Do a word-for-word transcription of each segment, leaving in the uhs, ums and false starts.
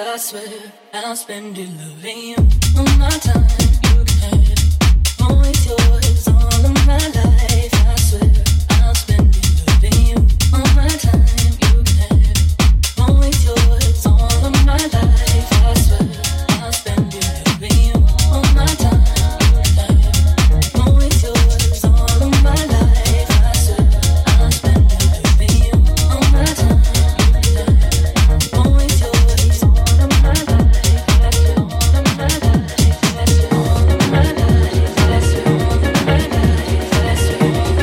life, I swear I'll spend it loving you. All my time, you can have it. Always yours, all of my life, I swear I'll spend it loving you. All my time, you can have it. Always yours, all of my life, I swear I'll spend it loving you. All my time, you can have it. Always yours, all of my life, I swear I'll spend it loving you. All my time. Thank you.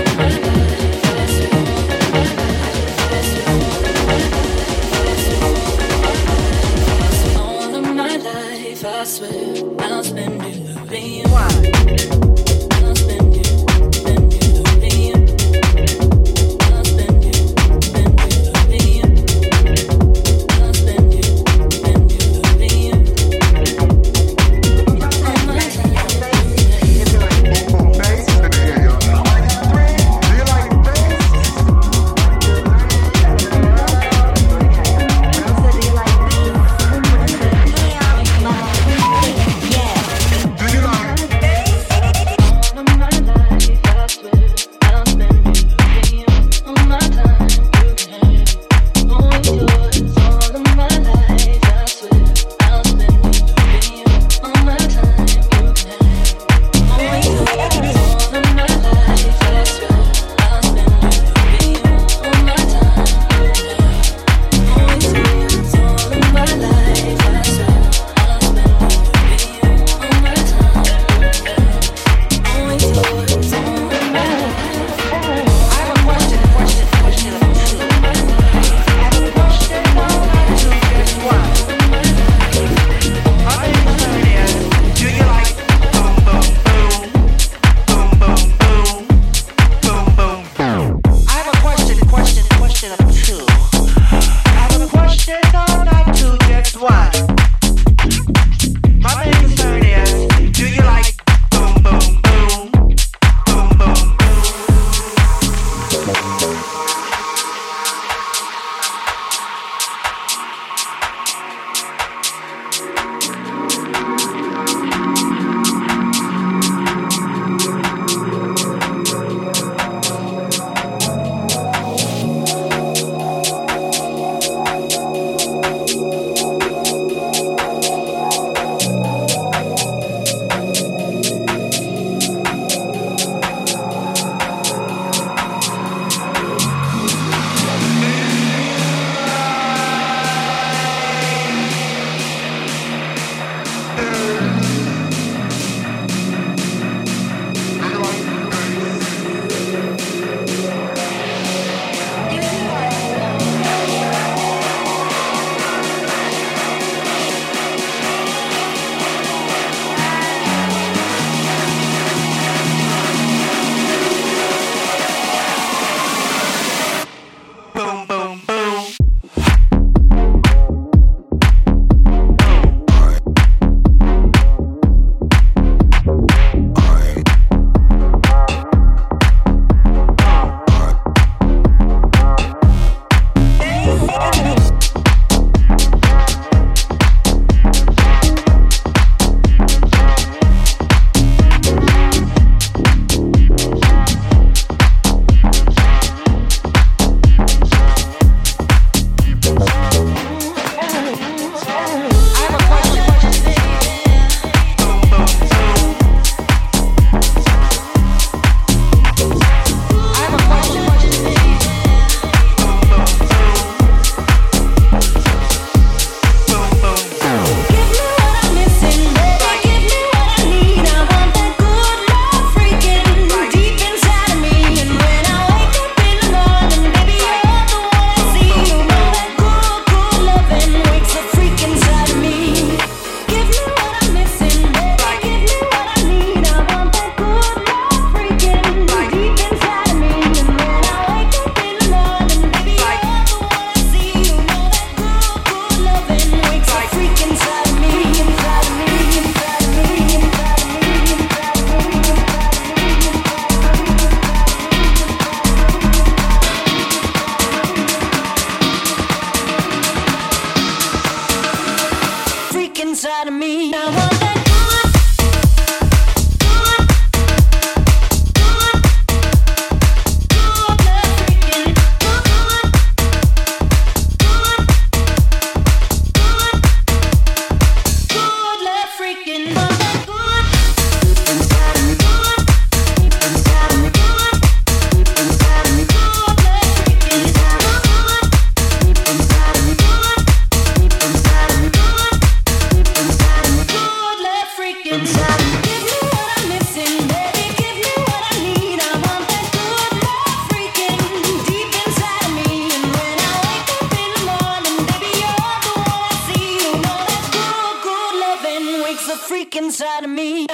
inside of me.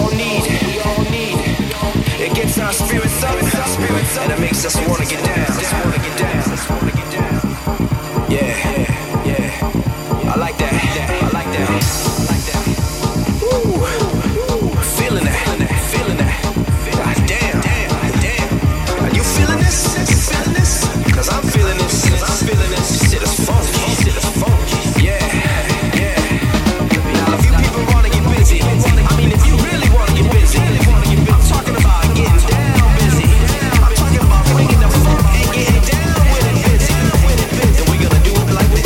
all need, we all need. It gets our spirits up, and it makes us wanna get down, wanna get down. Yeah, yeah. I like that, I like that, I like that. Woo, feeling that, feeling that. God damn, damn. Are you feeling this? You feeling this? 'Cause I'm feeling this, 'cause I'm feeling this. Shit is funky, shit is funky. Yeah. Like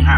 Bop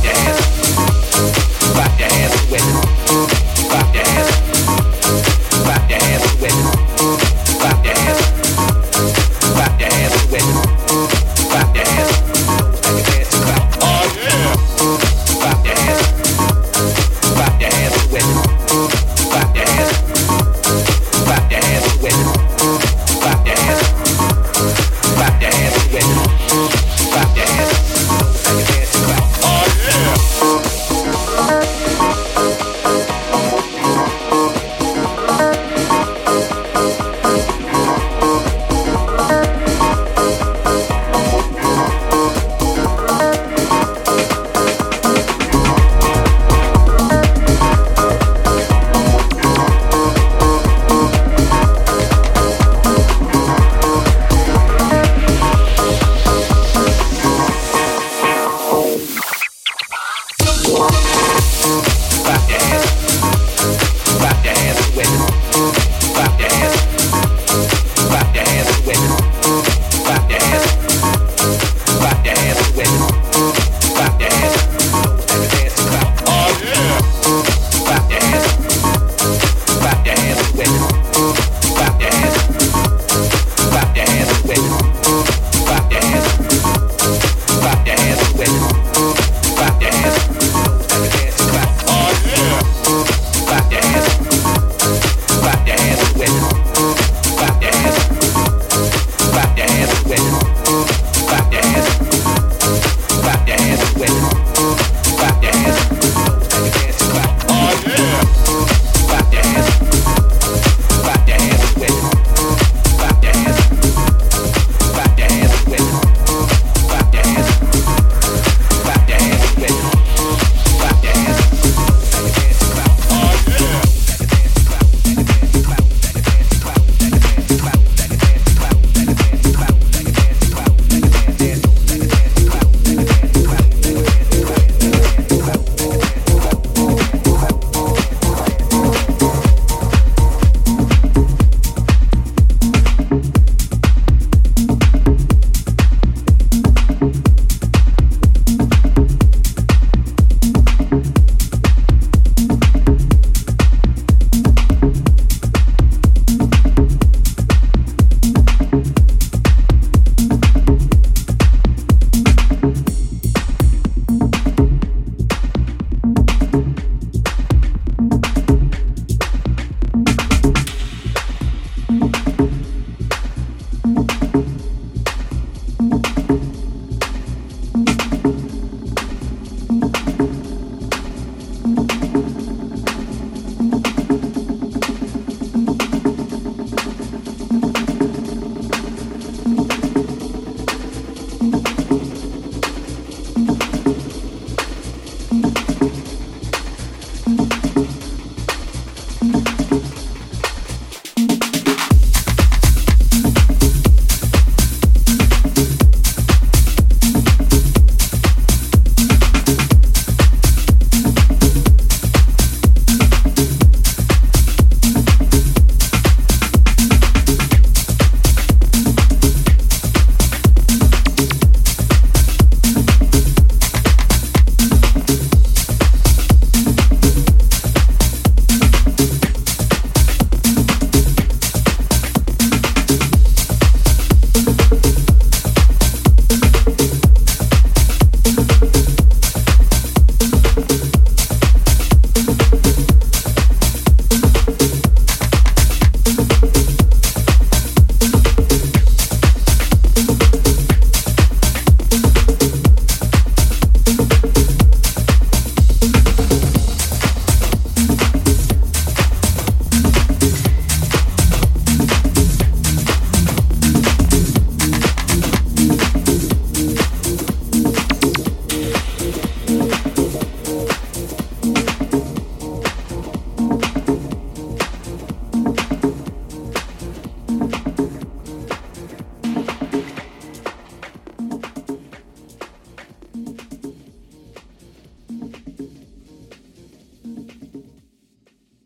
their ass, bop their ass, bop their ass, bop. Oh yeah.